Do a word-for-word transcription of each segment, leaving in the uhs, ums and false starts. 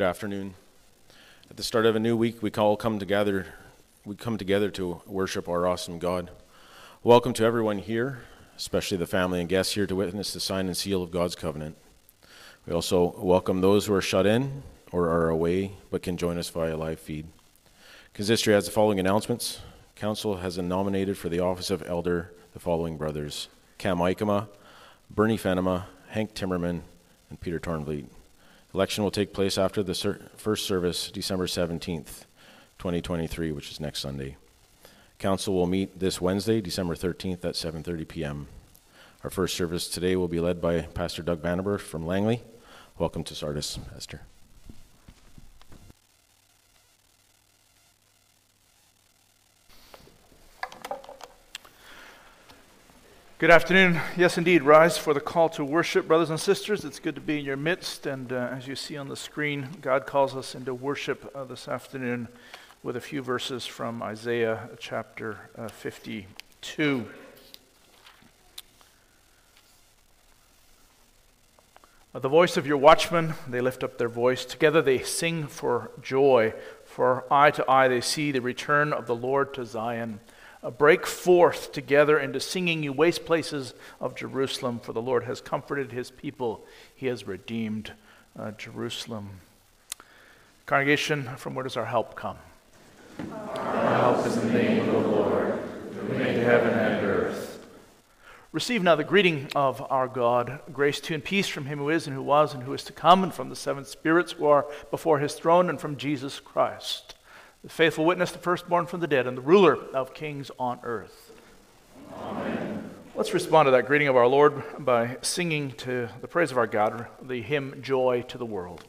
Good afternoon. At the start of a new week, we all come together. We come together to worship our awesome God. Welcome to everyone here, especially the family and guests here to witness the sign and seal of God's covenant. We also welcome those who are shut in or are away, but can join us via live feed. Consistory has the following announcements. Council has nominated for the office of elder the following brothers: Cam Ikoma, Bernie Fenema, Hank Timmerman, and Peter Tornbleet. Election will take place after the ser- first service, December seventeenth, twenty twenty-three, which is next Sunday. Council will meet this Wednesday, December thirteenth at seven thirty p.m. Our first service today will be led by Pastor Doug Bannerberg from Langley. Welcome to Sardis, Pastor. Good afternoon. Yes, indeed. Rise for the call to worship, brothers and sisters. It's good to be in your midst. And uh, as you see on the screen, God calls us into worship uh, this afternoon with a few verses from Isaiah chapter uh, fifty-two. The voice of your watchmen, they lift up their voice. Together they sing for joy. For eye to eye they see the return of the Lord to Zion. Uh, break forth together into singing, you waste places of Jerusalem, for the Lord has comforted his people. He has redeemed uh, Jerusalem. Congregation, from where does our help come? Our help is in the name of the Lord, who made heaven and earth. Receive now the greeting of our God. Grace to and peace from him who is and who was and who is to come, and from the seven spirits who are before his throne, and from Jesus Christ, the faithful witness, the firstborn from the dead, and the ruler of kings on earth. Amen. Let's respond to that greeting of our Lord by singing to the praise of our God, the hymn Joy to the World.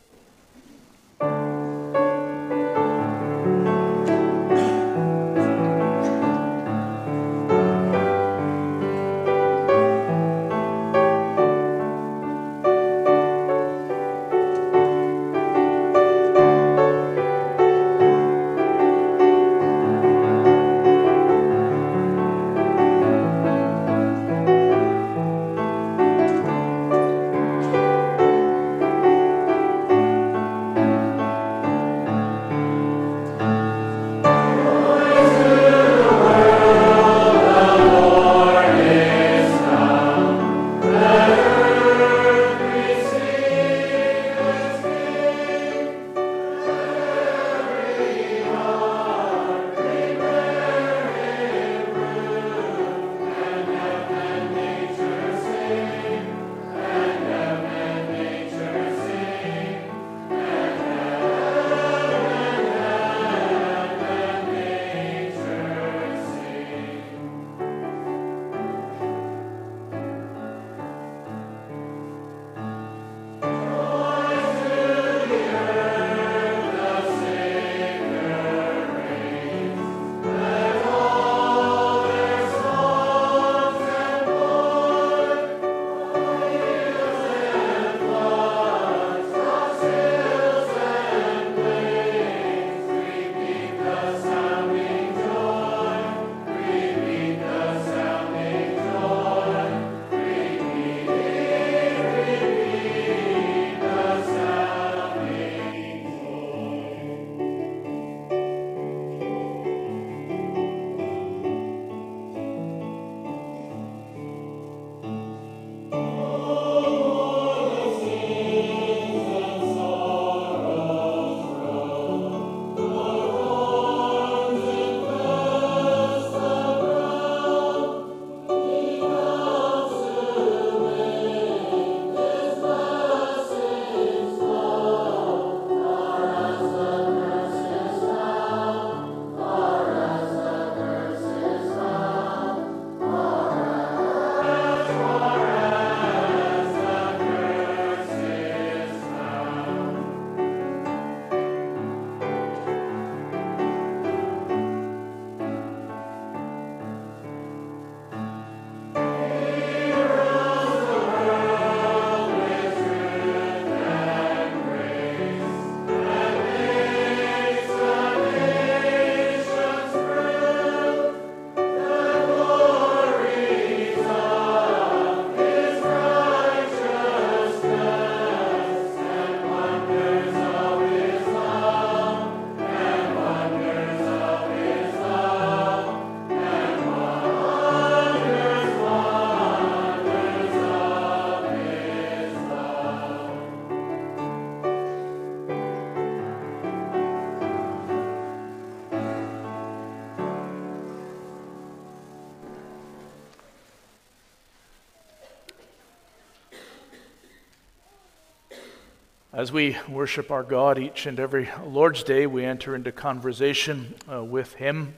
As we worship our God each and every Lord's Day, we enter into conversation uh, with Him,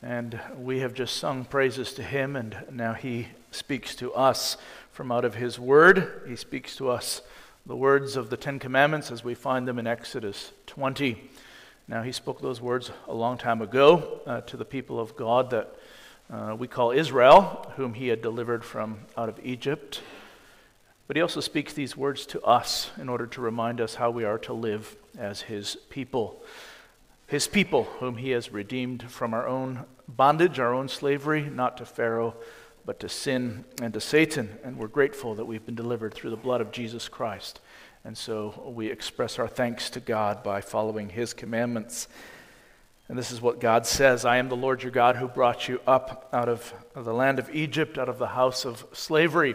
and we have just sung praises to Him, and now He speaks to us from out of His Word. He speaks to us the words of the Ten Commandments as we find them in Exodus twenty. Now, He spoke those words a long time ago uh, to the people of God that uh, we call Israel, whom He had delivered from out of Egypt. But He also speaks these words to us in order to remind us how we are to live as His people. His people, whom He has redeemed from our own bondage, our own slavery, not to Pharaoh, but to sin and to Satan. And we're grateful that we've been delivered through the blood of Jesus Christ. And so we express our thanks to God by following His commandments. And this is what God says: I am the Lord your God who brought you up out of the land of Egypt, out of the house of slavery.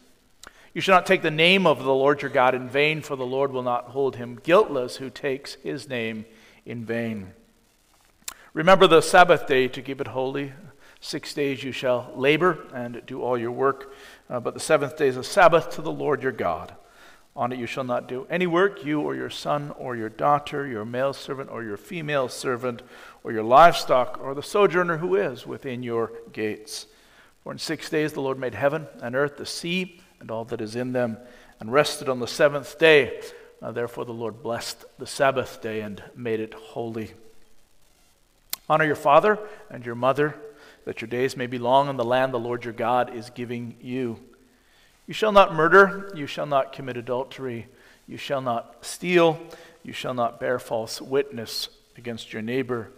You shall not take the name of the Lord your God in vain, for the Lord will not hold him guiltless who takes his name in vain. Remember the Sabbath day to keep it holy. Six days you shall labor and do all your work, uh, but the seventh day is a Sabbath to the Lord your God. On it you shall not do any work, you or your son or your daughter, your male servant or your female servant, or your livestock, or the sojourner who is within your gates. For in six days the Lord made heaven and earth, the sea, and all that is in them, and rested on the seventh day. Uh, therefore the Lord blessed the Sabbath day and made it holy. Honor your father and your mother, that your days may be long in the land the Lord your God is giving you. You shall not murder, you shall not commit adultery, you shall not steal, you shall not bear false witness against your neighbor.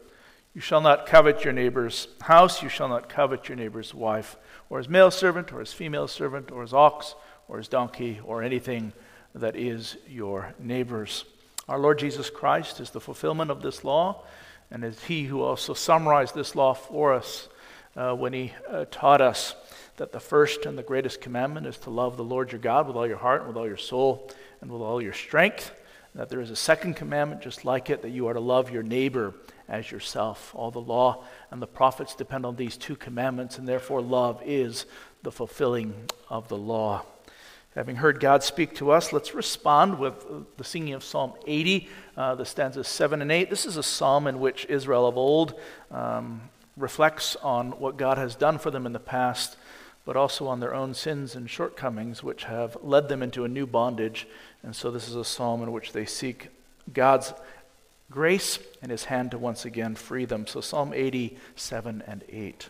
You shall not covet your neighbor's house, you shall not covet your neighbor's wife, or his male servant, or his female servant, or his ox, or his donkey, or anything that is your neighbor's. Our Lord Jesus Christ is the fulfillment of this law, and is He who also summarized this law for us uh, when He uh, taught us that the first and the greatest commandment is to love the Lord your God with all your heart, and with all your soul, and with all your strength, and that there is a second commandment just like it, that you are to love your neighbor as yourself. All the law and the prophets depend on these two commandments, and therefore love is the fulfilling of the law. Having heard God speak to us, let's respond with the singing of Psalm eighty, uh, the stanzas seven and eight. This is a psalm in which Israel of old um, reflects on what God has done for them in the past, but also on their own sins and shortcomings, which have led them into a new bondage. And so this is a psalm in which they seek God's grace and His hand to once again free them. So Psalm eighty, seven and eight.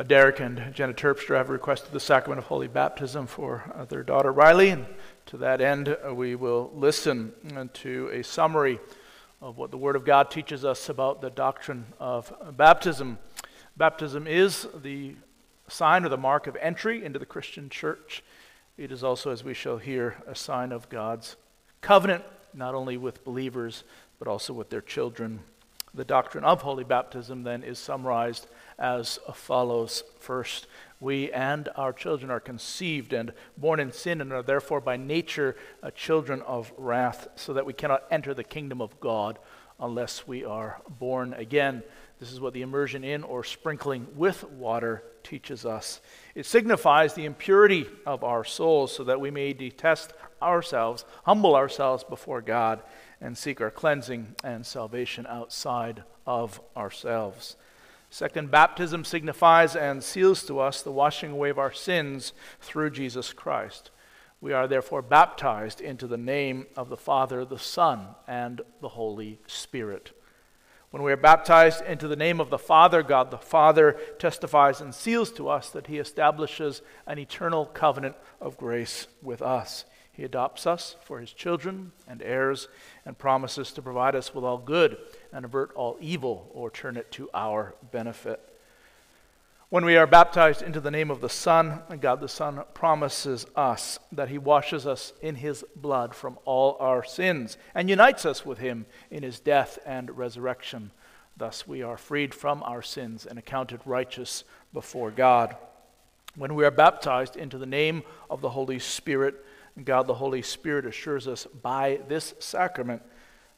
Uh, Derek and Jenna Terpstra have requested the sacrament of holy baptism for uh, their daughter Riley. And to that end, uh, we will listen uh, to a summary of what the Word of God teaches us about the doctrine of baptism. Baptism is the sign or the mark of entry into the Christian church. It is also, as we shall hear, a sign of God's covenant, not only with believers, but also with their children. The doctrine of holy baptism, then, is summarized as follows. First, we and our children are conceived and born in sin and are therefore by nature children of wrath, so that we cannot enter the kingdom of God unless we are born again. This is what the immersion in or sprinkling with water teaches us. It signifies the impurity of our souls so that we may detest ourselves, humble ourselves before God, and seek our cleansing and salvation outside of ourselves. Second, baptism signifies and seals to us the washing away of our sins through Jesus Christ. We are therefore baptized into the name of the Father, the Son, and the Holy Spirit. When we are baptized into the name of the Father, God the Father testifies and seals to us that He establishes an eternal covenant of grace with us. He adopts us for His children and heirs and promises to provide us with all good and avert all evil or turn it to our benefit. When we are baptized into the name of the Son, God the Son promises us that He washes us in His blood from all our sins and unites us with Him in His death and resurrection. Thus we are freed from our sins and accounted righteous before God. When we are baptized into the name of the Holy Spirit, God the Holy Spirit assures us by this sacrament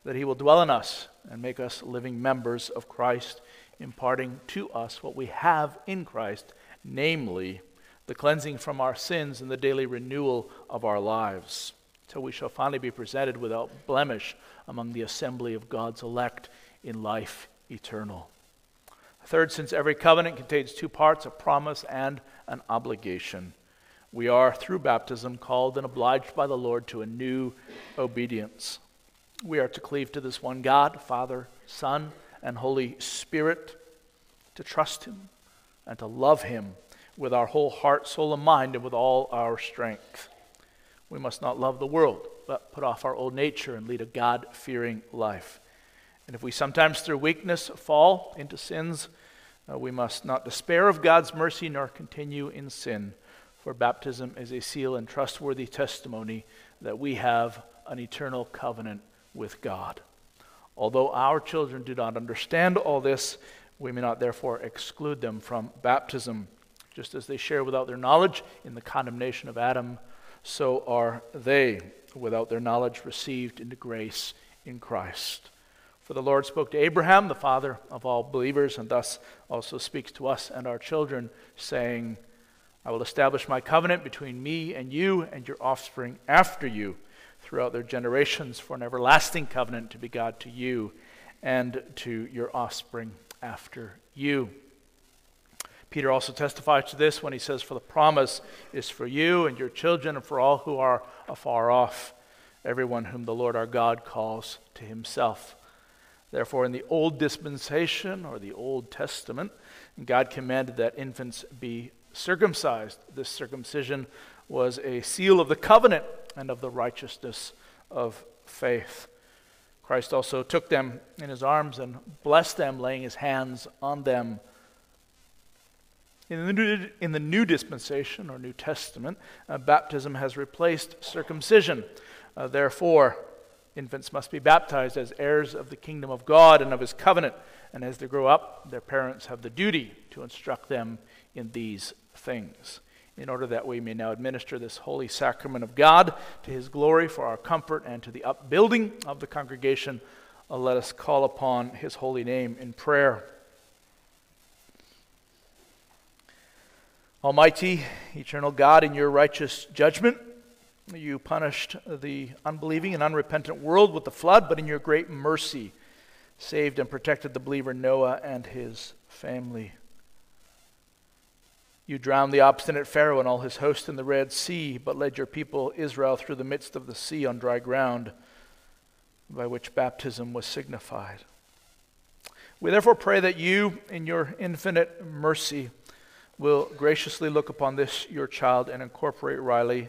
that He will dwell in us and make us living members of Christ, imparting to us what we have in Christ, namely the cleansing from our sins and the daily renewal of our lives, till we shall finally be presented without blemish among the assembly of God's elect in life eternal. Third, since every covenant contains two parts, a promise and an obligation, we are, through baptism, called and obliged by the Lord to a new obedience. We are to cleave to this one God, Father, Son, and Holy Spirit, to trust Him and to love Him with our whole heart, soul, and mind, and with all our strength. We must not love the world, but put off our old nature and lead a God-fearing life. And if we sometimes, through weakness, fall into sins, uh, we must not despair of God's mercy nor continue in sin, for baptism is a seal and trustworthy testimony that we have an eternal covenant with God. Although our children do not understand all this, we may not therefore exclude them from baptism. Just as they share without their knowledge in the condemnation of Adam, so are they without their knowledge received into grace in Christ. For the Lord spoke to Abraham, the father of all believers, and thus also speaks to us and our children, saying, I will establish my covenant between me and you and your offspring after you throughout their generations for an everlasting covenant to be God to you and to your offspring after you. Peter also testifies to this when he says, for the promise is for you and your children and for all who are afar off, everyone whom the Lord our God calls to Himself. Therefore, in the old dispensation or the Old Testament, God commanded that infants be circumcised. This circumcision was a seal of the covenant and of the righteousness of faith. Christ also took them in His arms and blessed them, laying His hands on them. In the New, in the new dispensation or New Testament, uh, baptism has replaced circumcision. Uh, therefore, infants must be baptized as heirs of the kingdom of God and of His covenant, and as they grow up, their parents have the duty to instruct them in these things, in order that we may now administer this holy sacrament of God to His glory for our comfort and to the upbuilding of the congregation. Uh, let us call upon His holy name in prayer. Almighty, eternal God, in your righteous judgment, you punished the unbelieving and unrepentant world with the flood, but in your great mercy, saved and protected the believer Noah and his family. You drowned the obstinate Pharaoh and all his host in the Red Sea, but led your people Israel through the midst of the sea on dry ground, by which baptism was signified. We therefore pray that you, in your infinite mercy, will graciously look upon this, your child, and incorporate Riley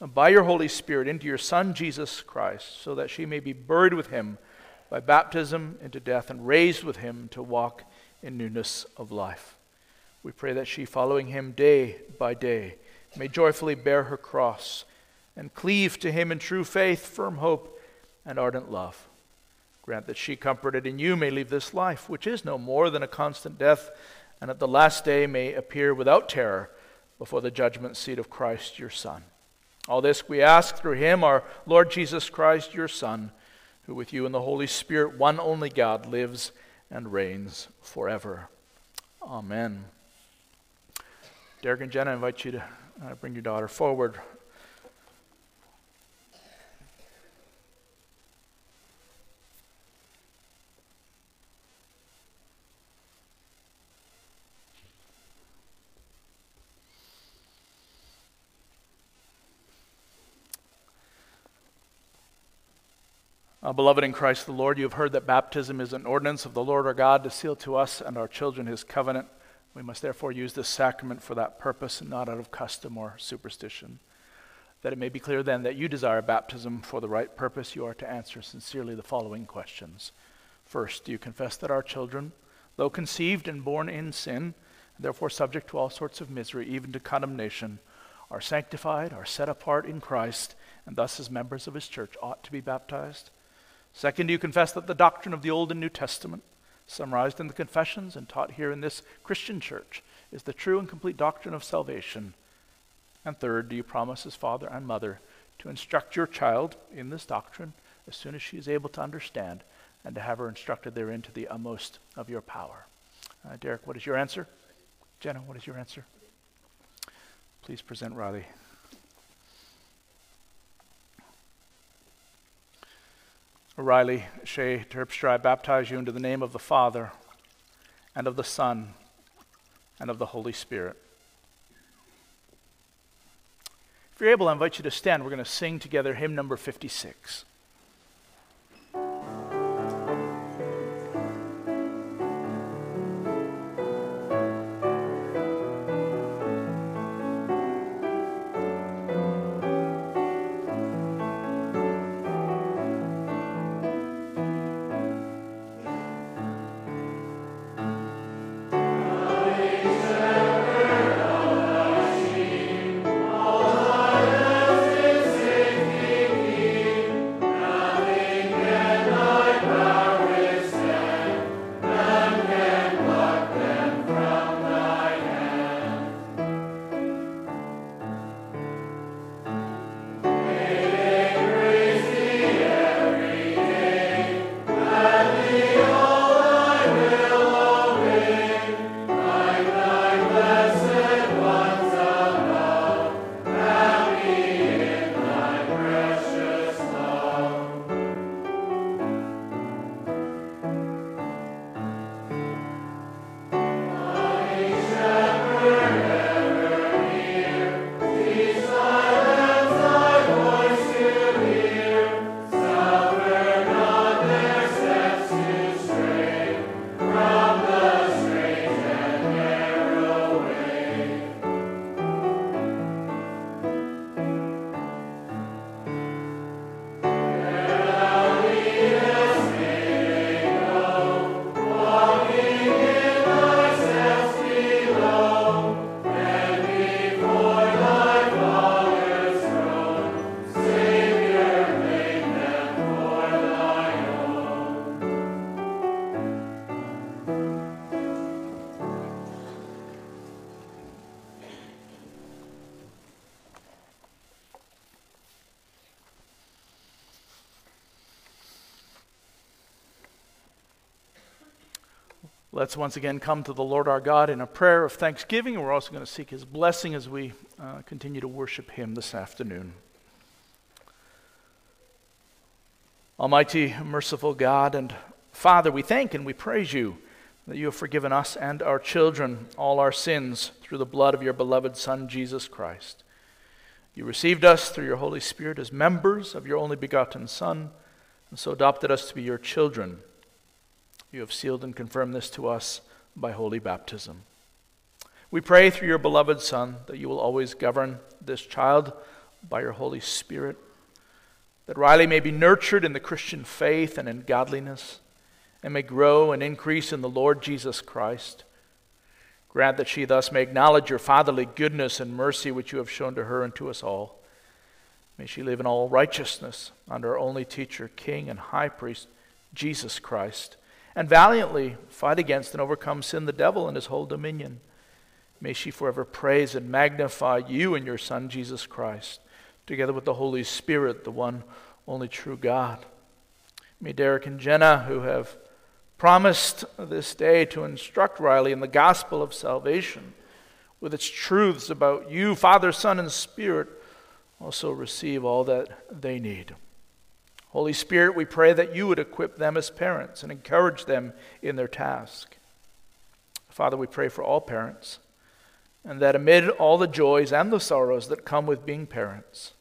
by your Holy Spirit into your Son, Jesus Christ, so that she may be buried with him by baptism into death and raised with him to walk in newness of life. We pray that she, following him day by day, may joyfully bear her cross and cleave to him in true faith, firm hope, and ardent love. Grant that she, comforted in you, may leave this life, which is no more than a constant death, and at the last day may appear without terror before the judgment seat of Christ, your Son. All this we ask through him, our Lord Jesus Christ, your Son, who with you and the Holy Spirit, one only God, lives and reigns forever. Amen. Derek and Jenna, I invite you to uh, bring your daughter forward. Uh, beloved in Christ the Lord, you have heard that baptism is an ordinance of the Lord our God to seal to us and our children his covenant. We must therefore use this sacrament for that purpose and not out of custom or superstition. That it may be clear then that you desire baptism for the right purpose, you are to answer sincerely the following questions. First, do you confess that our children, though conceived and born in sin, and therefore subject to all sorts of misery, even to condemnation, are sanctified, are set apart in Christ, and thus as members of his church ought to be baptized? Second, do you confess that the doctrine of the Old and New Testament, summarized in the confessions and taught here in this Christian church, is the true and complete doctrine of salvation? And third, do you promise as father and mother to instruct your child in this doctrine as soon as she is able to understand, and to have her instructed therein to the utmost of your power? Uh, Derek, what is your answer? Jenna, what is your answer? Please present Riley. Riley Shay Terpstra, I baptize you into the name of the Father, and of the Son, and of the Holy Spirit. If you're able, I invite you to stand. We're going to sing together hymn number fifty-six. Let's once again come to the Lord our God in a prayer of thanksgiving. We're also going to seek his blessing as we uh, continue to worship him this afternoon. Almighty, merciful God and Father, we thank and we praise you that you have forgiven us and our children all our sins through the blood of your beloved Son, Jesus Christ. You received us through your Holy Spirit as members of your only begotten Son, and so adopted us to be your children. You have sealed and confirmed this to us by holy baptism. We pray through your beloved Son that you will always govern this child by your Holy Spirit, that Riley may be nurtured in the Christian faith and in godliness, and may grow and increase in the Lord Jesus Christ. Grant that she thus may acknowledge your fatherly goodness and mercy which you have shown to her and to us all. May she live in all righteousness under our only teacher, King and High Priest, Jesus Christ, and valiantly fight against and overcome sin, the devil, and his whole dominion. May she forever praise and magnify you and your Son, Jesus Christ, together with the Holy Spirit, the one only true God. May Derek and Jenna, who have promised this day to instruct Riley in the gospel of salvation, with its truths about you, Father, Son, and Spirit, also receive all that they need. Holy Spirit, we pray that you would equip them as parents and encourage them in their task. Father, we pray for all parents, and that amid all the joys and the sorrows that come with being parents,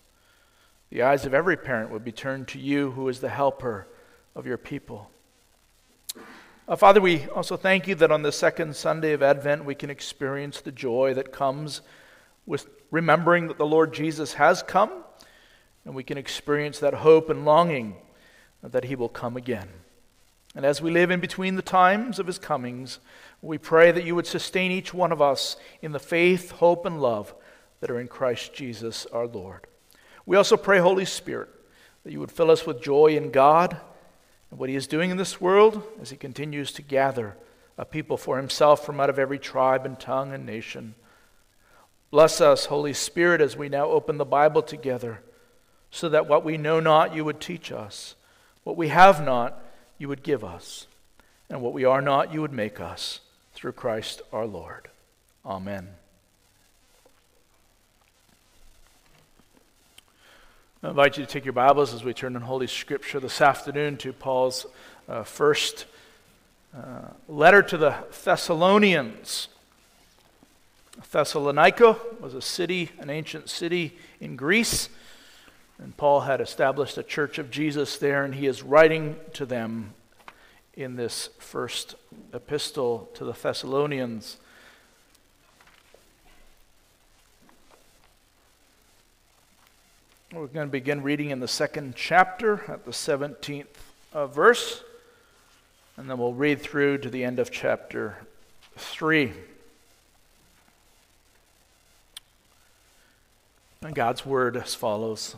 the eyes of every parent would be turned to you, who is the helper of your people. Uh, Father, we also thank you that on the second Sunday of Advent, we can experience the joy that comes with remembering that the Lord Jesus has come, and we can experience that hope and longing that he will come again. And as we live in between the times of his comings, we pray that you would sustain each one of us in the faith, hope, and love that are in Christ Jesus our Lord. We also pray, Holy Spirit, that you would fill us with joy in God and what he is doing in this world as he continues to gather a people for himself from out of every tribe and tongue and nation. Bless us, Holy Spirit, as we now open the Bible together, so that what we know not, you would teach us. What we have not, you would give us. And what we are not, you would make us, through Christ our Lord. Amen. I invite you to take your Bibles as we turn in Holy Scripture this afternoon to Paul's uh, first uh, letter to the Thessalonians. Thessalonica was a city, an ancient city in Greece, and Paul had established a church of Jesus there, and he is writing to them in this first epistle to the Thessalonians. We're going to begin reading in the second chapter at the seventeenth uh, verse, and then we'll read through to the end of chapter three. And God's word as follows.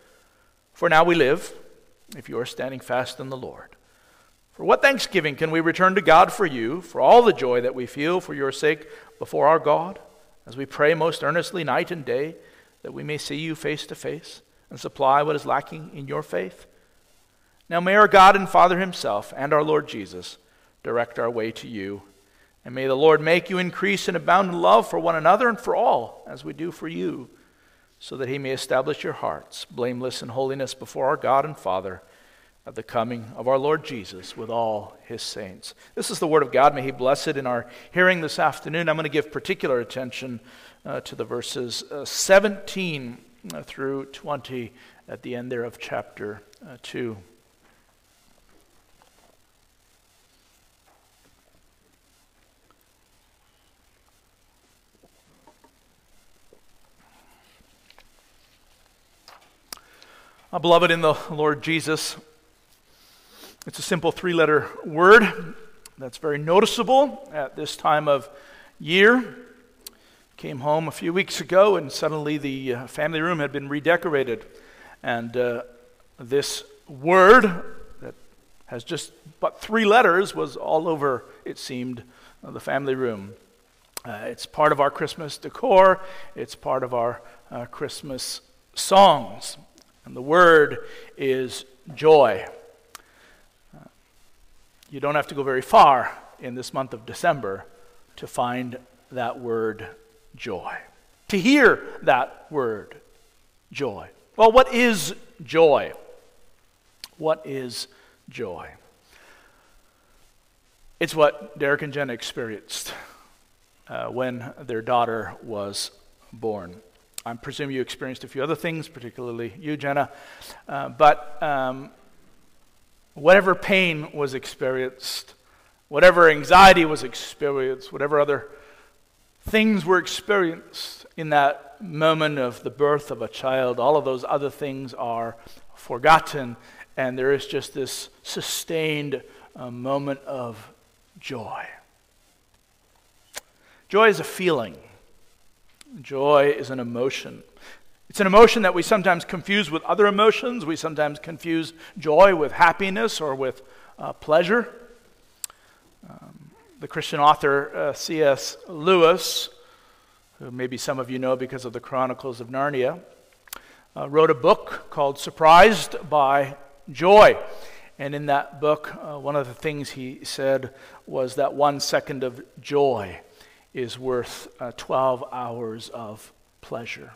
For now we live, if you are standing fast in the Lord. For what thanksgiving can we return to God for you, for all the joy that we feel for your sake before our God, as we pray most earnestly night and day, that we may see you face to face and supply what is lacking in your faith? Now may our God and Father himself and our Lord Jesus direct our way to you, and may the Lord make you increase and abound in love for one another and for all, as we do for you, so that he may establish your hearts, blameless in holiness before our God and Father, of the coming of our Lord Jesus with all his saints. This is the word of God. May he bless it in our hearing this afternoon. I'm going to give particular attention uh, to the verses uh, seventeen through twenty at the end there of chapter uh, two. Uh, beloved in the Lord Jesus, it's a simple three-letter word that's very noticeable at this time of year. Came home a few weeks ago and suddenly the uh, family room had been redecorated. And uh, this word that has just but three letters was all over, it seemed, uh, the family room. Uh, it's part of our Christmas decor. It's part of our uh, Christmas songs. And the word is joy. You don't have to go very far in this month of December to find that word joy, to hear that word joy. Well, what is joy? What is joy? It's what Derek and Jenna experienced uh, when their daughter was born. I presume you experienced a few other things, particularly you, Jenna. Uh, but um, whatever pain was experienced, whatever anxiety was experienced, whatever other things were experienced in that moment of the birth of a child, all of those other things are forgotten, and there is just this sustained uh, moment of joy. Joy is a feeling. Joy is an emotion. It's an emotion that we sometimes confuse with other emotions. We sometimes confuse joy with happiness or with uh, pleasure. Um, the Christian author uh, C S Lewis, who maybe some of you know because of the Chronicles of Narnia, uh, wrote a book called Surprised by Joy. And in that book, uh, one of the things he said was that one second of joy is worth uh, twelve hours of pleasure.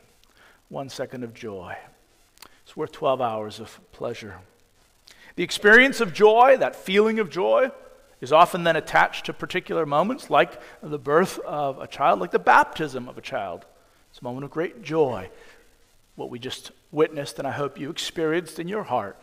One second of joy. It's worth twelve hours of pleasure. The experience of joy, that feeling of joy, is often then attached to particular moments like the birth of a child, like the baptism of a child. It's a moment of great joy. What we just witnessed, and I hope you experienced in your heart,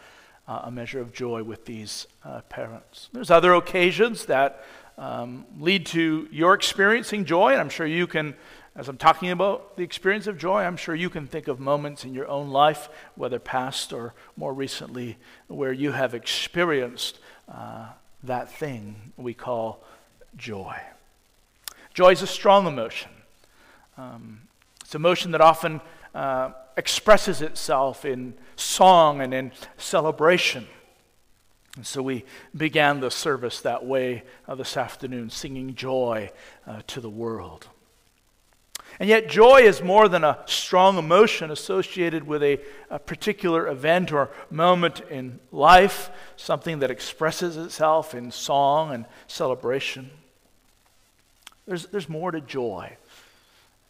uh, a measure of joy with these uh, parents. There's other occasions that Um, lead to your experiencing joy, and I'm sure you can, as I'm talking about the experience of joy, I'm sure you can think of moments in your own life, whether past or more recently, where you have experienced uh, that thing we call joy. Joy is a strong emotion. Um, it's an emotion that often uh, expresses itself in song and in celebration. And so we began the service that way uh, this afternoon, singing joy uh, to the world. And yet joy is more than a strong emotion associated with a, a particular event or moment in life, something that expresses itself in song and celebration. There's, there's more to joy.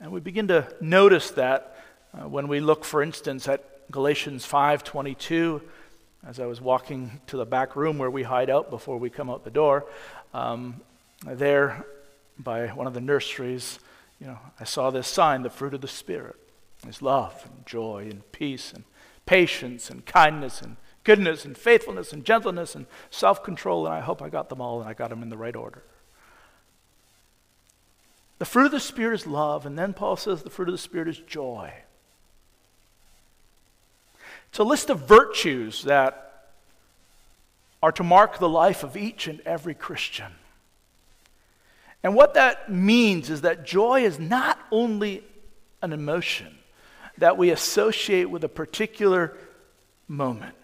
And we begin to notice that uh, when we look, for instance, at Galatians five twenty-two. As I was walking to the back room where we hide out before we come out the door, um, there by one of the nurseries, you know, I saw this sign, the fruit of the Spirit is love and joy and peace and patience and kindness and goodness and faithfulness and gentleness and self-control, and I hope I got them all and I got them in the right order. The fruit of the Spirit is love, and then Paul says the fruit of the Spirit is joy. It's a list of virtues that are to mark the life of each and every Christian. And what that means is that joy is not only an emotion that we associate with a particular moment,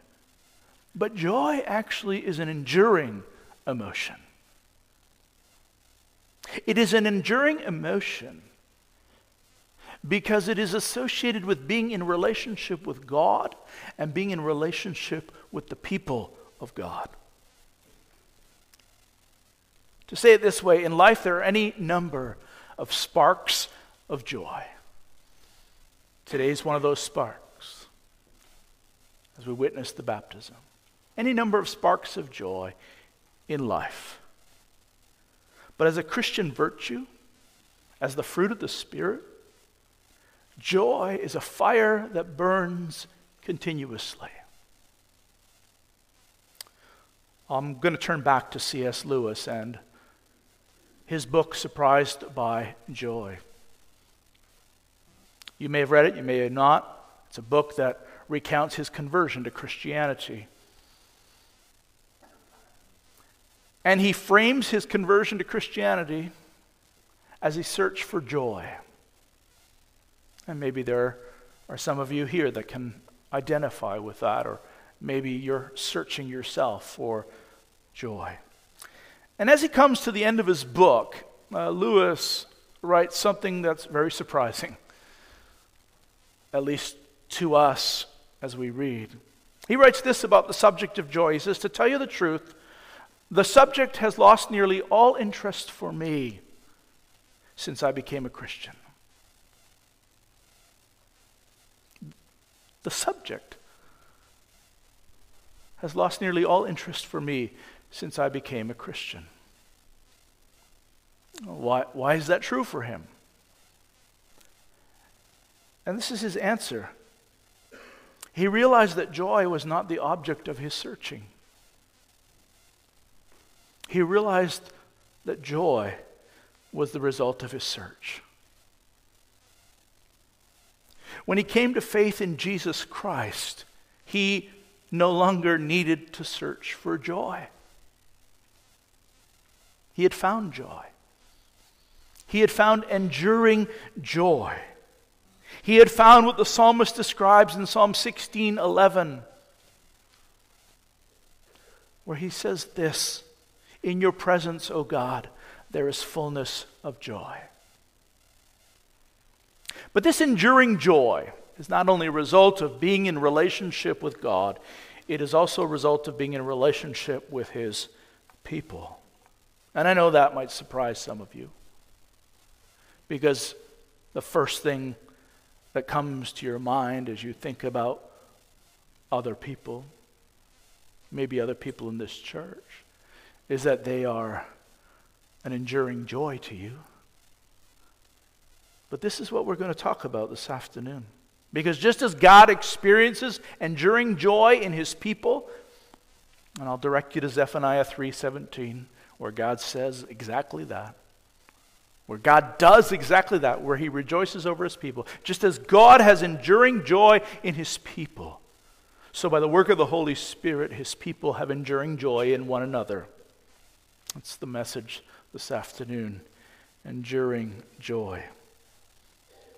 but joy actually is an enduring emotion. It is an enduring emotion because it is associated with being in relationship with God and being in relationship with the people of God. To say it this way, in life there are any number of sparks of joy. Today's one of those sparks as we witness the baptism. any number of sparks of joy in life. But as a Christian virtue, as the fruit of the Spirit, joy is a fire that burns continuously. I'm going to turn back to C S Lewis and his book, Surprised by Joy. You may have read it, you may have not. It's a book that recounts his conversion to Christianity. And he frames his conversion to Christianity as a search for joy. And maybe there are some of you here that can identify with that, or maybe you're searching yourself for joy. And as he comes to the end of his book, uh, Lewis writes something that's very surprising, at least to us as we read. He writes this about the subject of joy. He says, "To tell you the truth, the subject has lost nearly all interest for me since I became a Christian." The subject has lost nearly all interest for me since I became a Christian. Why, why is that true for him? And this is his answer. He realized that joy was not the object of his searching. He realized that joy was the result of his search. When he came to faith in Jesus Christ, he no longer needed to search for joy. He had found joy. He had found enduring joy. He had found what the psalmist describes in Psalm sixteen eleven, where he says this, "In your presence, O God, there is fullness of joy." But this enduring joy is not only a result of being in relationship with God, it is also a result of being in relationship with His people. And I know that might surprise some of you, because the first thing that comes to your mind as you think about other people, maybe other people in this church, is that they are an enduring joy to you. But this is what we're going to talk about this afternoon. Because just as God experiences enduring joy in His people, and I'll direct you to Zephaniah three seventeen, where God says exactly that, where God does exactly that, where He rejoices over His people. Just as God has enduring joy in His people, so by the work of the Holy Spirit, His people have enduring joy in one another. That's the message this afternoon, enduring joy.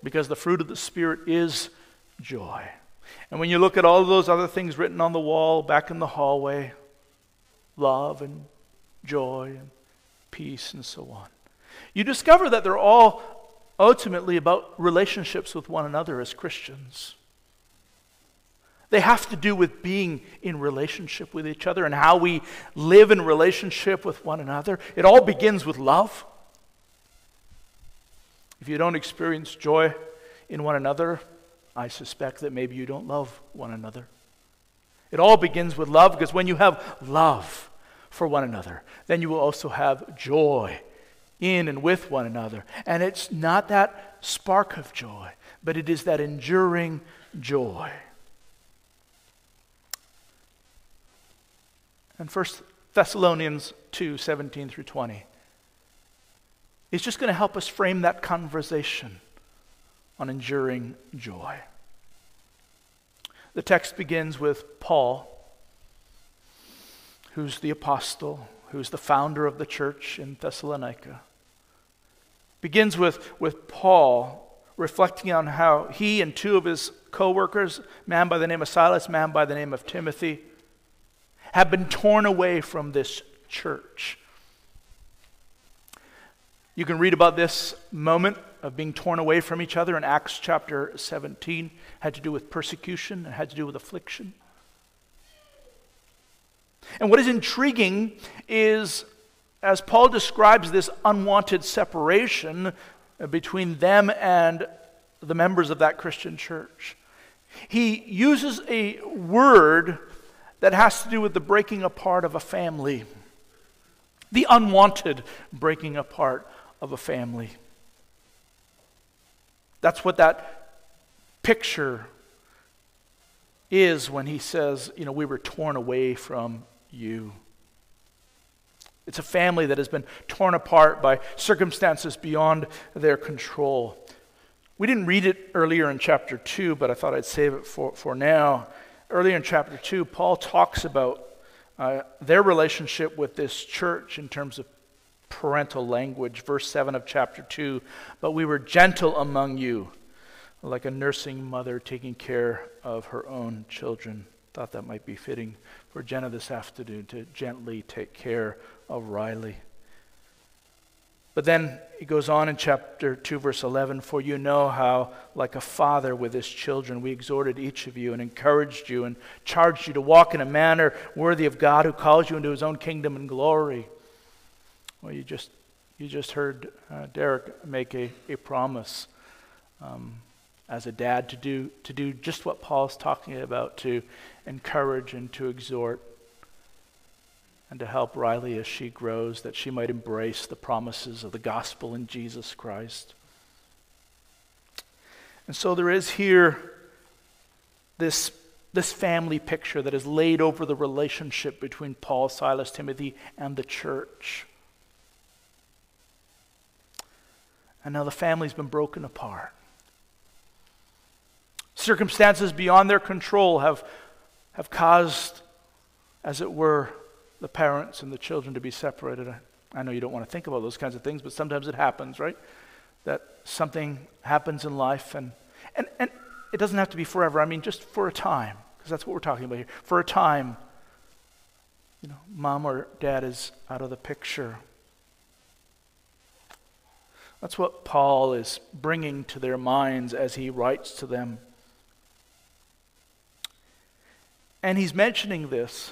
Because the fruit of the Spirit is joy. And when you look at all of those other things written on the wall back in the hallway, love and joy and peace and so on, you discover that they're all ultimately about relationships with one another as Christians. They have to do with being in relationship with each other and how we live in relationship with one another. It all begins with love. If you don't experience joy in one another, I suspect that maybe you don't love one another. It all begins with love, because when you have love for one another, then you will also have joy in and with one another. And it's not that spark of joy, but it is that enduring joy. And First Thessalonians two seventeen through twenty. It's just going to help us frame that conversation on enduring joy. The text begins with Paul, who's the apostle, who's the founder of the church in Thessalonica. Begins with, with Paul reflecting on how he and two of his co-workers, man by the name of Silas, man by the name of Timothy, have been torn away from this church. You can read about this moment of being torn away from each other in Acts chapter seventeen. It had to do with persecution. It had to do with affliction. And what is intriguing is, as Paul describes this unwanted separation between them and the members of that Christian church, he uses a word that has to do with the breaking apart of a family, the unwanted breaking apart of a family. That's what that picture is when he says, you know, we were torn away from you. It's a family that has been torn apart by circumstances beyond their control. We didn't read it earlier in chapter two, but I thought I'd save it for, for now. Earlier in chapter two, Paul talks about uh, their relationship with this church in terms of parental language. Verse seven of chapter two, but we were gentle among you, like a nursing mother taking care of her own children. Thought that might be fitting for Jenna this afternoon to gently take care of Riley. But then it goes on in chapter two, verse eleven, for you know how, like a father with his children, we exhorted each of you and encouraged you and charged you to walk in a manner worthy of God who calls you into his own kingdom and glory. Well, you just you just heard uh, Derek make a, a promise um, as a dad to do to do just what Paul's talking about, to encourage and to exhort and to help Riley as she grows, that she might embrace the promises of the gospel in Jesus Christ. And so there is here this this family picture that is laid over the relationship between Paul, Silas, Timothy, and the church. And now the family's been broken apart. Circumstances beyond their control have, have caused, as it were, the parents and the children to be separated. I, I know you don't want to think about those kinds of things, but sometimes it happens, right? That something happens in life, and, and, and it doesn't have to be forever. I mean, just for a time, because that's what we're talking about here. For a time, you know, mom or dad is out of the picture. That's what Paul is bringing to their minds as he writes to them. And he's mentioning this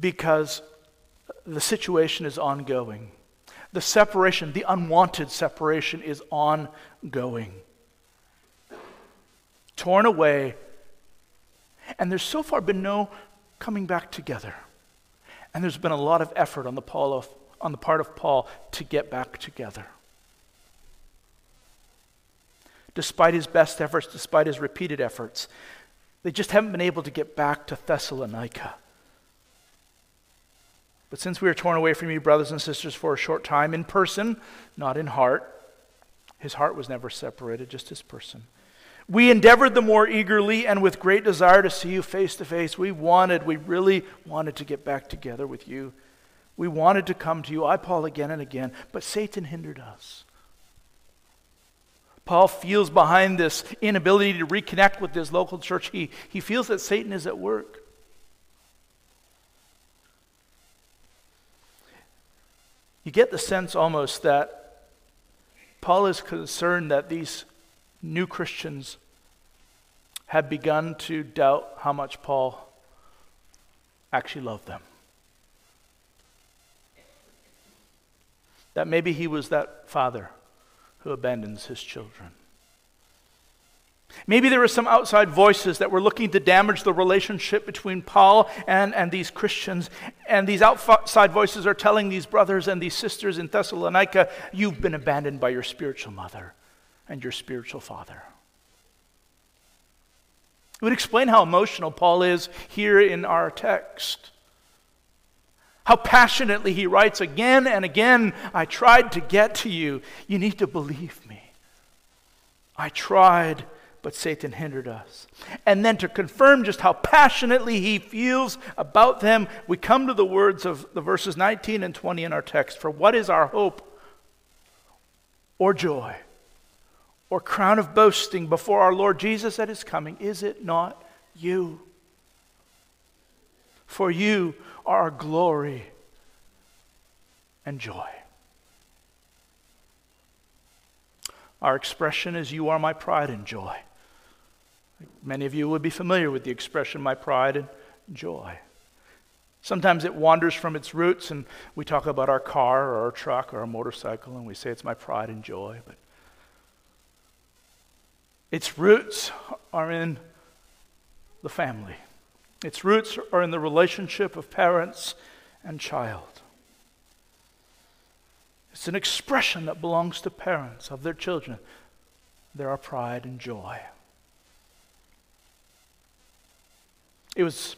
because the situation is ongoing. The separation, the unwanted separation, is ongoing. Torn away, and there's so far been no coming back together. And there's been a lot of effort on the Paul of on the part of Paul to get back together. Despite his best efforts, despite his repeated efforts, they just haven't been able to get back to Thessalonica. But since we are torn away from you, brothers and sisters, for a short time, in person, not in heart — his heart was never separated, just his person — we endeavored the more eagerly and with great desire to see you face to face. We wanted, we really wanted to get back together with you. We wanted to come to you, I, Paul, again and again, but Satan hindered us. Paul feels behind this inability to reconnect with this local church, he, he feels that Satan is at work. You get the sense almost that Paul is concerned that these new Christians have begun to doubt how much Paul actually loved them. That maybe he was that father who abandons his children. Maybe there were some outside voices that were looking to damage the relationship between Paul and, and these Christians. And these outside voices are telling these brothers and these sisters in Thessalonica, you've been abandoned by your spiritual mother and your spiritual father. It would explain how emotional Paul is here in our text. How passionately he writes again and again, I tried to get to you. You need to believe me. I tried, but Satan hindered us. And then to confirm just how passionately he feels about them, we come to the words of the verses nineteen and twenty in our text. For what is our hope or joy or crown of boasting before our Lord Jesus at his coming? Is it not you? For you are our glory and joy. Our expression is, you are my pride and joy. Many of you would be familiar with the expression, my pride and joy. Sometimes it wanders from its roots, and we talk about our car or our truck or our motorcycle, and we say it's my pride and joy. But its roots are in the family, Its roots are in the relationship of parents and child. It's an expression that belongs to parents of their children. There are pride and joy. It was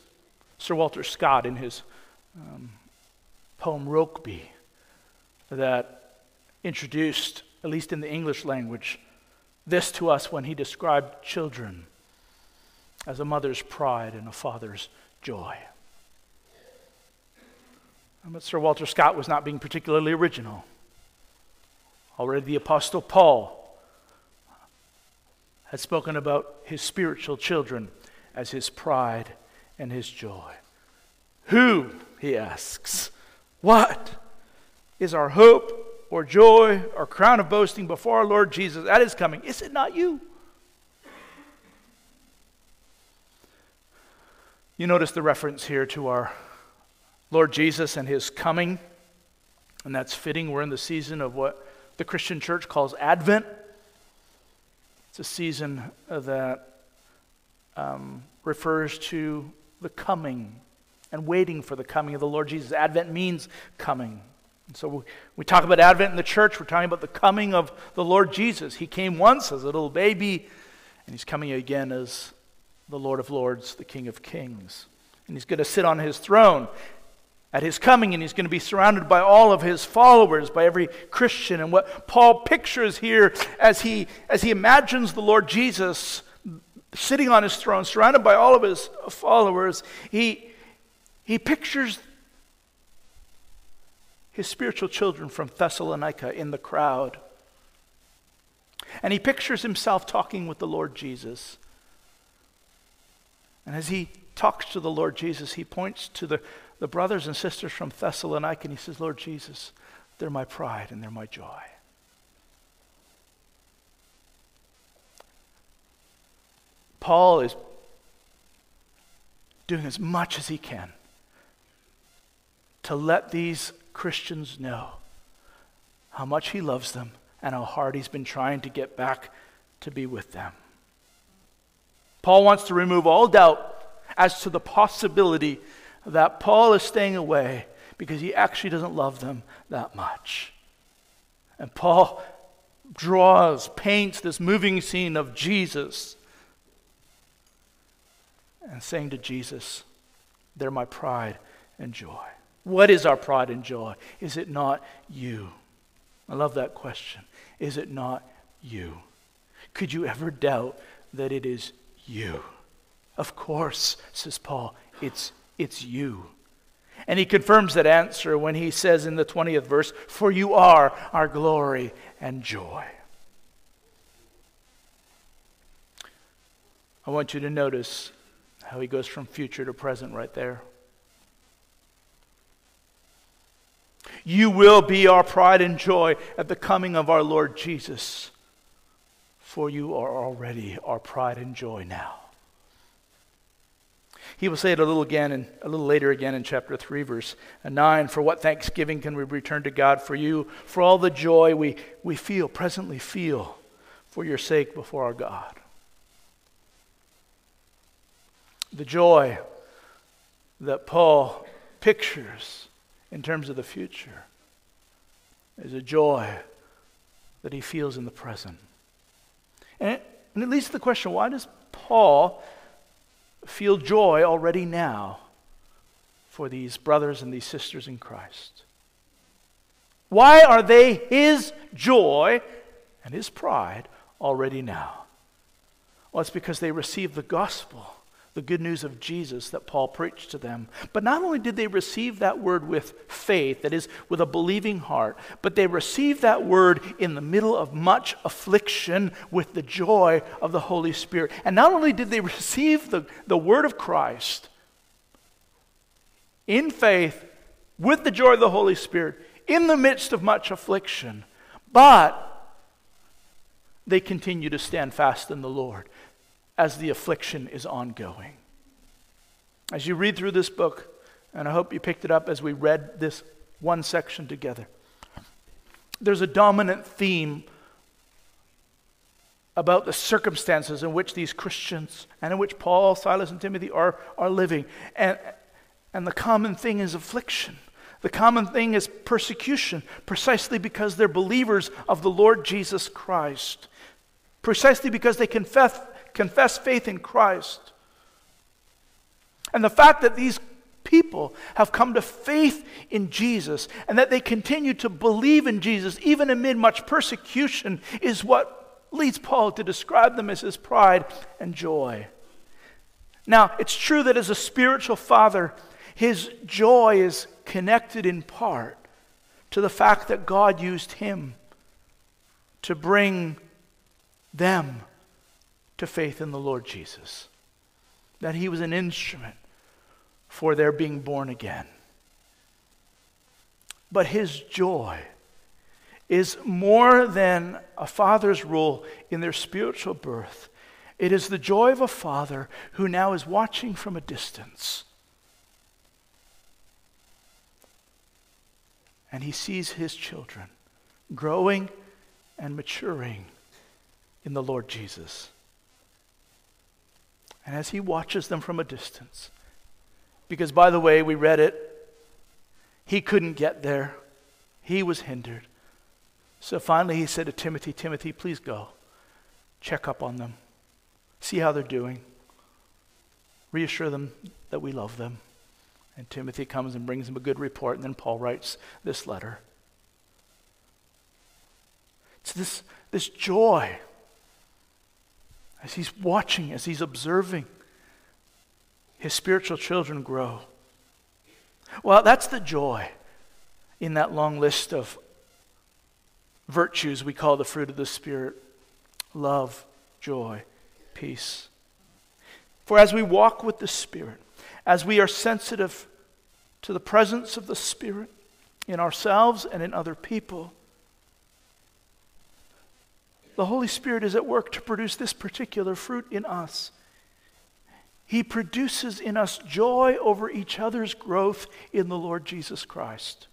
Sir Walter Scott in his um, poem Rokeby that introduced, at least in the English language, this to us when he described children as a mother's pride and a father's joy. But Sir Walter Scott was not being particularly original. Already the Apostle Paul had spoken about his spiritual children as his pride and his joy. Who, he asks, what is our hope or joy or crown of boasting before our Lord Jesus at his coming? Is it not you? You notice the reference here to our Lord Jesus and his coming, and that's fitting. We're in the season of what the Christian church calls Advent. It's a season that um, refers to the coming and waiting for the coming of the Lord Jesus. Advent means coming. And so we, we talk about Advent in the church. We're talking about the coming of the Lord Jesus. He came once as a little baby, and he's coming again as the Lord of Lords, the King of Kings. And he's going to sit on his throne at his coming, and he's going to be surrounded by all of his followers, by every Christian. And what Paul pictures here as he as he imagines the Lord Jesus sitting on his throne, surrounded by all of his followers, he he pictures his spiritual children from Thessalonica in the crowd. And he pictures himself talking with the Lord Jesus. And as he talks to the Lord Jesus, he points to the The brothers and sisters from Thessalonica, and he says, Lord Jesus, they're my pride and they're my joy. Paul is doing as much as he can to let these Christians know how much he loves them and how hard he's been trying to get back to be with them. Paul wants to remove all doubt as to the possibility that Paul is staying away because he actually doesn't love them that much. And Paul draws, paints this moving scene of Jesus and saying to Jesus, they're my pride and joy. What is our pride and joy? Is it not you? I love that question. Is it not you? Could you ever doubt that it is you? Of course, says Paul, it's you. It's you. And he confirms that answer when he says in the twentieth verse, for you are our glory and joy. I want you to notice how he goes from future to present right there. You will be our pride and joy at the coming of our Lord Jesus, for you are already our pride and joy now. He will say it a little again and a little later again in chapter three, verse nine. For what thanksgiving can we return to God for you? For all the joy we, we feel, presently feel, for your sake before our God. The joy that Paul pictures in terms of the future is a joy that he feels in the present. And it, and it leads to the question, why does Paul feel joy already now for these brothers and these sisters in Christ? Why are they his joy and his pride already now? Well, it's because they received the gospel, the good news of Jesus that Paul preached to them. But not only did they receive that word with faith, that is, with a believing heart, but they received that word in the middle of much affliction with the joy of the Holy Spirit. And not only did they receive the, the word of Christ in faith, with the joy of the Holy Spirit, in the midst of much affliction, but they continue to stand fast in the Lord as the affliction is ongoing. As you read through this book, and I hope you picked it up as we read this one section together, there's a dominant theme about the circumstances in which these Christians and in which Paul, Silas, and Timothy are, are living. And, and the common thing is affliction. The common thing is persecution, precisely because they're believers of the Lord Jesus Christ. Precisely because they confess, confess faith in Christ. And the fact that these people have come to faith in Jesus and that they continue to believe in Jesus even amid much persecution is what leads Paul to describe them as his pride and joy. Now, it's true that as a spiritual father, his joy is connected in part to the fact that God used him to bring them to faith in the Lord Jesus. That he was an instrument for their being born again. But his joy is more than a father's role in their spiritual birth. It is the joy of a father who now is watching from a distance. And he sees his children growing and maturing in the Lord Jesus. And as he watches them from a distance, because by the way, we read it, he couldn't get there. He was hindered. So finally he said to Timothy, Timothy, please go. Check up on them. See how they're doing. Reassure them that we love them. And Timothy comes and brings him a good report, and then Paul writes this letter. It's this, this joy as he's watching, as he's observing his spiritual children grow. Well, that's the joy in that long list of virtues we call the fruit of the Spirit. Love, joy, peace. For as we walk with the Spirit, as we are sensitive to the presence of the Spirit in ourselves and in other people, the Holy Spirit is at work to produce this particular fruit in us. He produces in us joy over each other's growth in the Lord Jesus Christ.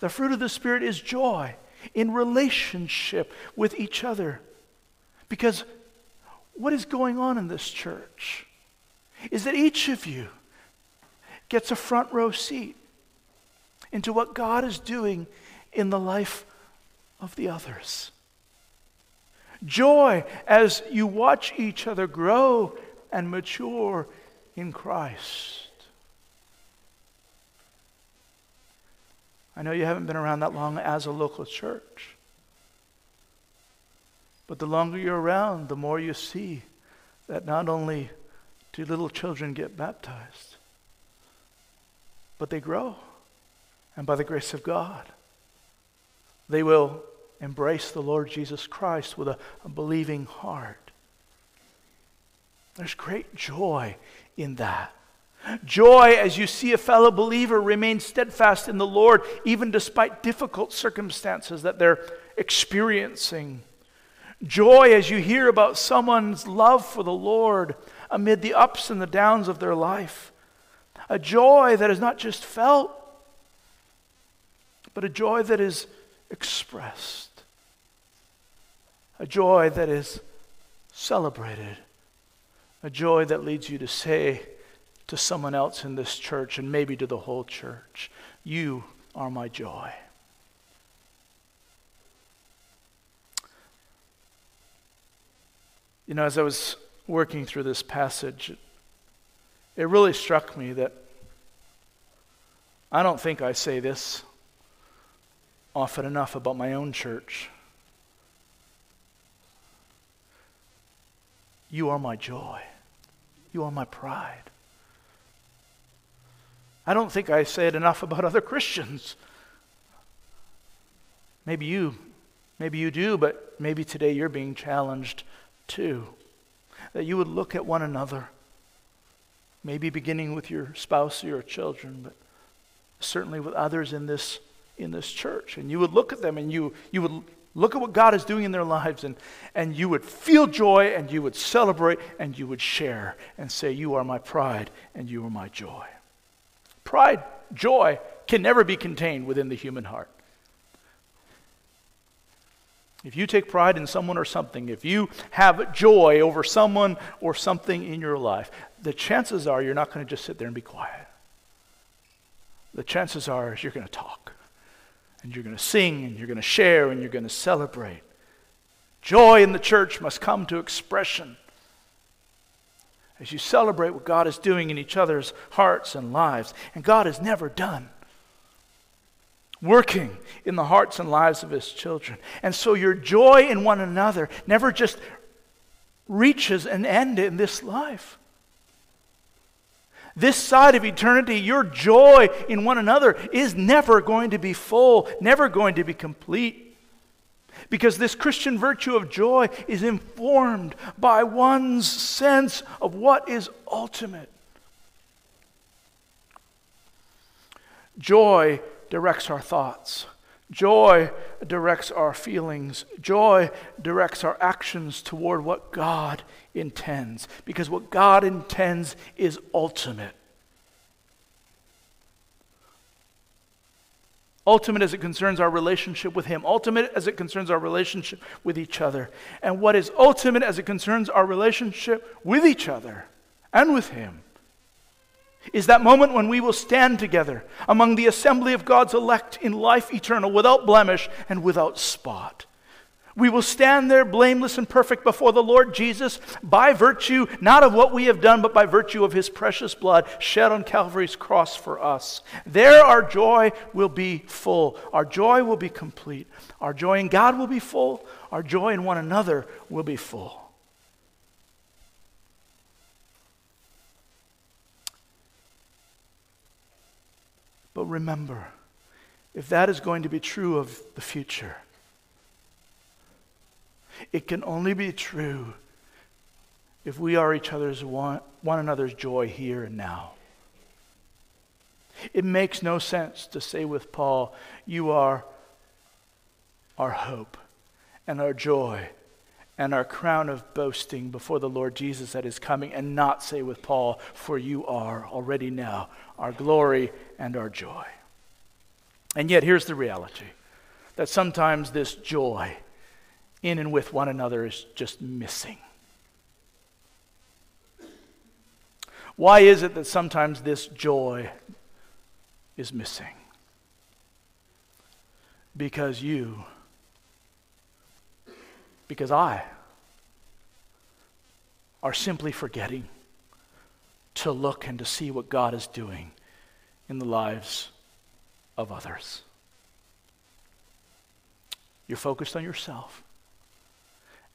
The fruit of the Spirit is joy in relationship with each other. Because what is going on in this church is that each of you gets a front row seat into what God is doing in the life of the others. Joy as you watch each other grow and mature in Christ. I know you haven't been around that long as a local church, but the longer you're around, the more you see that not only do little children get baptized, but they grow. And by the grace of God, they will embrace the Lord Jesus Christ with a, a believing heart. There's great joy in that. Joy as you see a fellow believer remain steadfast in the Lord, even despite difficult circumstances that they're experiencing. Joy as you hear about someone's love for the Lord amid the ups and the downs of their life. A joy that is not just felt, but a joy that is expressed. A joy that is celebrated. A joy that leads you to say to someone else in this church, and maybe to the whole church, you are my joy. You know, as I was working through this passage, it really struck me that I don't think I say this often enough about my own church. You are my joy. You are my pride. I don't think I say it enough about other Christians. Maybe you, maybe you do, but maybe today you're being challenged too, that you would look at one another, maybe beginning with your spouse or your children, but certainly with others in this in this church, and you would look at them, and you you would look at what God is doing in their lives, and and you would feel joy, and you would celebrate, and you would share, and say, "You are my pride, and you are my joy." Pride, joy can never be contained within the human heart. If you take pride in someone or something, if you have joy over someone or something in your life, the chances are you're not going to just sit there and be quiet. The chances are you're going to talk, and you're going to sing, and you're going to share, and you're going to celebrate. Joy in the church must come to expression as you celebrate what God is doing in each other's hearts and lives. And God is never done working in the hearts and lives of His children. And so your joy in one another never just reaches an end in this life. This side of eternity, your joy in one another is never going to be full, never going to be complete. Because this Christian virtue of joy is informed by one's sense of what is ultimate. Joy directs our thoughts. Joy directs our feelings. Joy directs our actions toward what God intends. Because what God intends is ultimate. Ultimate as it concerns our relationship with Him. Ultimate as it concerns our relationship with each other. And what is ultimate as it concerns our relationship with each other and with Him is that moment when we will stand together among the assembly of God's elect in life eternal, without blemish and without spot. We will stand there blameless and perfect before the Lord Jesus by virtue, not of what we have done, but by virtue of His precious blood shed on Calvary's cross for us. There our joy will be full. Our joy will be complete. Our joy in God will be full. Our joy in one another will be full. But remember, if that is going to be true of the future, it can only be true if we are each other's one, one another's joy here and now. It makes no sense to say with Paul, "You are our hope and our joy and our crown of boasting before the Lord Jesus at His coming," and not say with Paul, "For you are already now our glory and our joy." And yet here's the reality, that sometimes this joy in and with one another is just missing. Why is it that sometimes this joy is missing? Because you, because I, are simply forgetting to look and to see what God is doing in the lives of others. You're focused on yourself.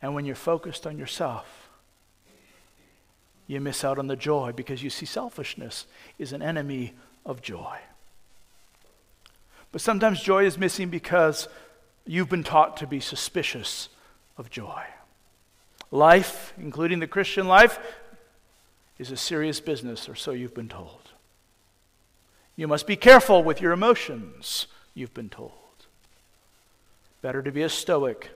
And when you're focused on yourself, you miss out on the joy, because you see selfishness is an enemy of joy. But sometimes joy is missing because you've been taught to be suspicious of joy. Life, including the Christian life, is a serious business, or so you've been told. You must be careful with your emotions, you've been told. Better to be a stoic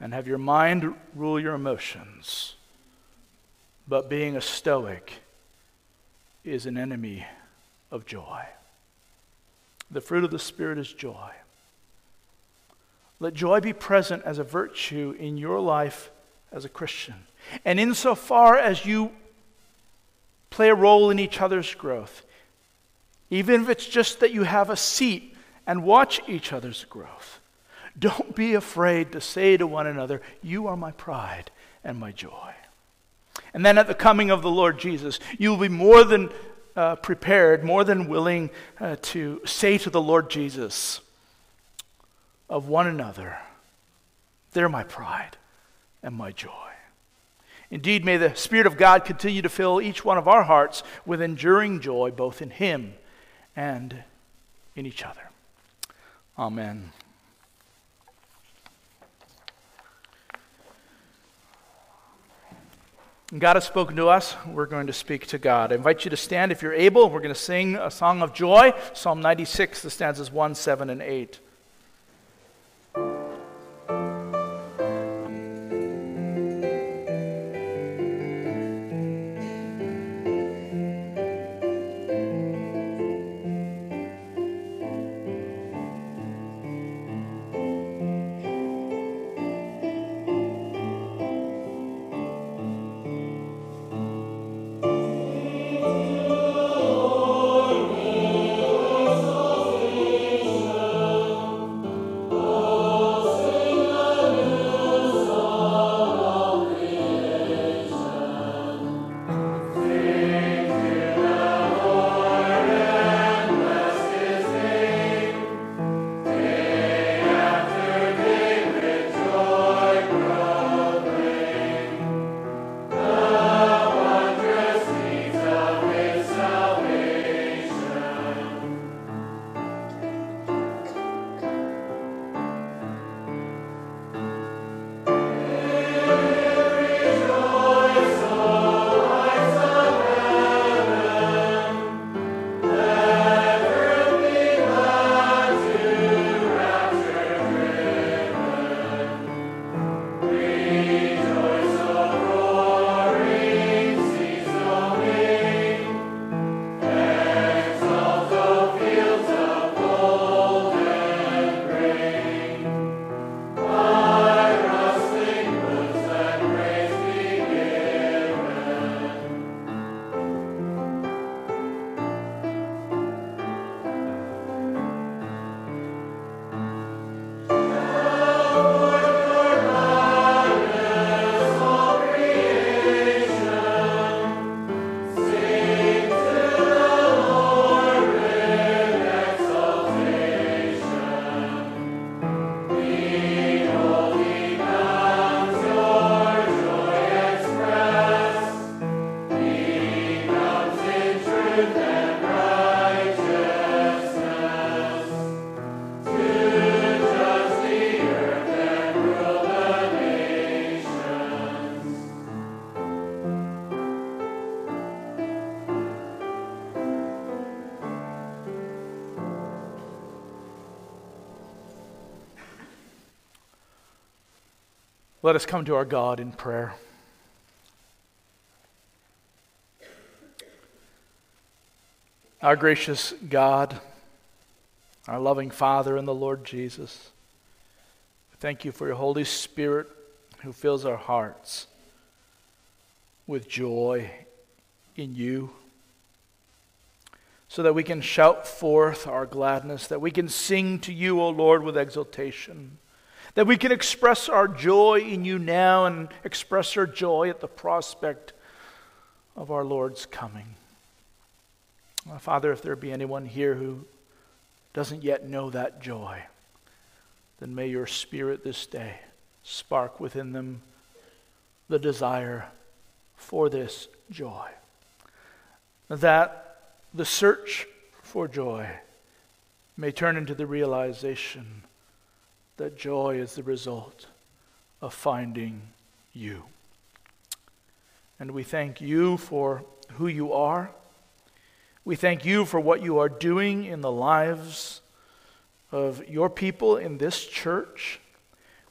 and have your mind rule your emotions. But being a stoic is an enemy of joy. The fruit of the Spirit is joy. Let joy be present as a virtue in your life as a Christian. And insofar as you play a role in each other's growth, even if it's just that you have a seat and watch each other's growth, don't be afraid to say to one another, "You are my pride and my joy." And then at the coming of the Lord Jesus, you will be more than uh, prepared, more than willing uh, to say to the Lord Jesus of one another, "They're my pride and my joy." Indeed, may the Spirit of God continue to fill each one of our hearts with enduring joy, both in Him and in each other. Amen. God has spoken to us. We're going to speak to God. I invite you to stand if you're able. We're going to sing a song of joy, Psalm ninety-six, the stanzas one, seven, and eight. Let us come to our God in prayer. Our gracious God, our loving Father and the Lord Jesus, thank you for your Holy Spirit who fills our hearts with joy in you, so that we can shout forth our gladness, that we can sing to you, O Lord, with exultation, that we can express our joy in you now and express our joy at the prospect of our Lord's coming. Father, if there be anyone here who doesn't yet know that joy, then may your Spirit this day spark within them the desire for this joy, that the search for joy may turn into the realization that joy is the result of finding you. And we thank you for who you are. We thank you for what you are doing in the lives of your people in this church.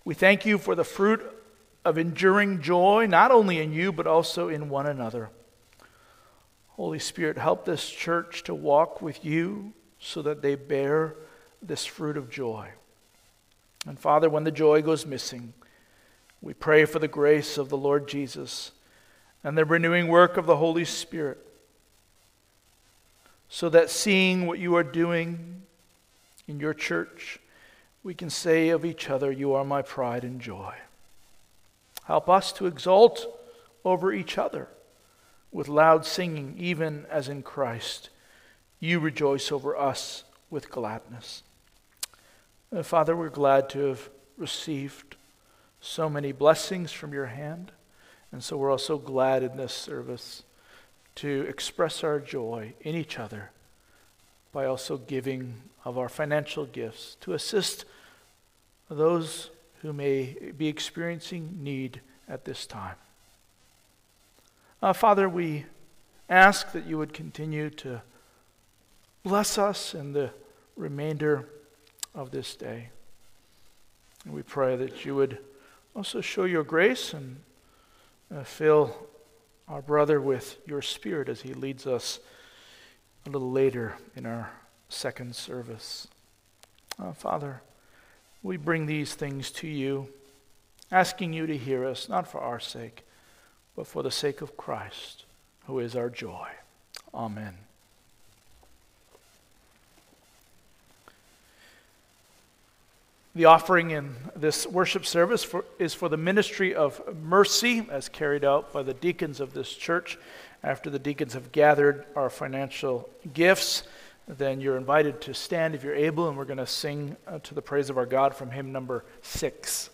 We thank you for the fruit of enduring joy, not only in you, but also in one another. Holy Spirit, help this church to walk with you so that they bear this fruit of joy. And Father, when the joy goes missing, we pray for the grace of the Lord Jesus and the renewing work of the Holy Spirit, so that seeing what you are doing in your church, we can say of each other, you are my pride and joy. Help us to exult over each other with loud singing, even as in Christ you rejoice over us with gladness. And Father, we're glad to have received so many blessings from your hand, and so we're also glad in this service to express our joy in each other by also giving of our financial gifts to assist those who may be experiencing need at this time. Uh, Father, we ask that you would continue to bless us in the remainder of this day. And we pray that you would also show your grace and uh, fill our brother with your Spirit as he leads us a little later in our second service. Oh, Father, we bring these things to you, asking you to hear us, not for our sake, but for the sake of Christ, who is our joy. Amen. The offering in this worship service for, is for the ministry of mercy as carried out by the deacons of this church. After the deacons have gathered our financial gifts, then you're invited to stand if you're able, and we're going to sing uh, to the praise of our God from hymn number six.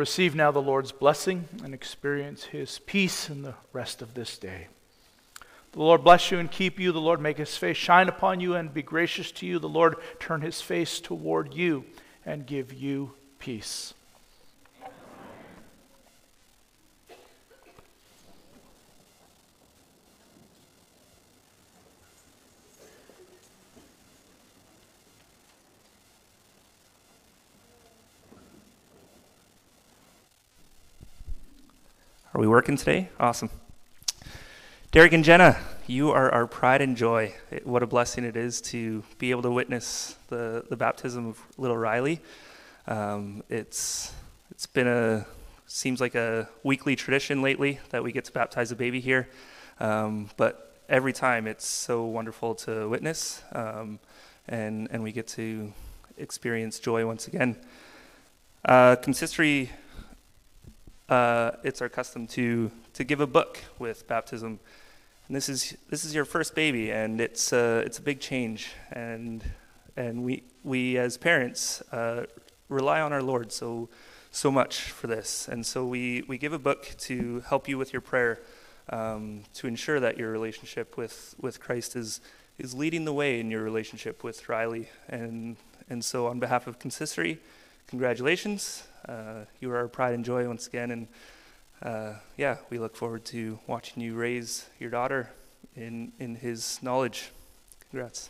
Receive now the Lord's blessing and experience his peace in the rest of this day. The Lord bless you and keep you. The Lord make his face shine upon you and be gracious to you. The Lord turn his face toward you and give you peace. Are we working today? Awesome. Derek and Jenna, you are our pride and joy. It, what a blessing it is to be able to witness the, the baptism of little Riley. Um, it's it's been a seems like a weekly tradition lately that we get to baptize a baby here, um, but every time it's so wonderful to witness, um, and and we get to experience joy once again. Uh, consistory. Uh, it's our custom to to give a book with baptism, and this is this is your first baby, and it's uh, it's a big change, and and we we as parents uh, rely on our Lord so so much for this, and so we we give a book to help you with your prayer, um, to ensure that your relationship with, with Christ is is leading the way in your relationship with Riley, and and so on behalf of Consistory, congratulations. Uh, you are our pride and joy once again, and uh, yeah, we look forward to watching you raise your daughter in in his knowledge. Congrats.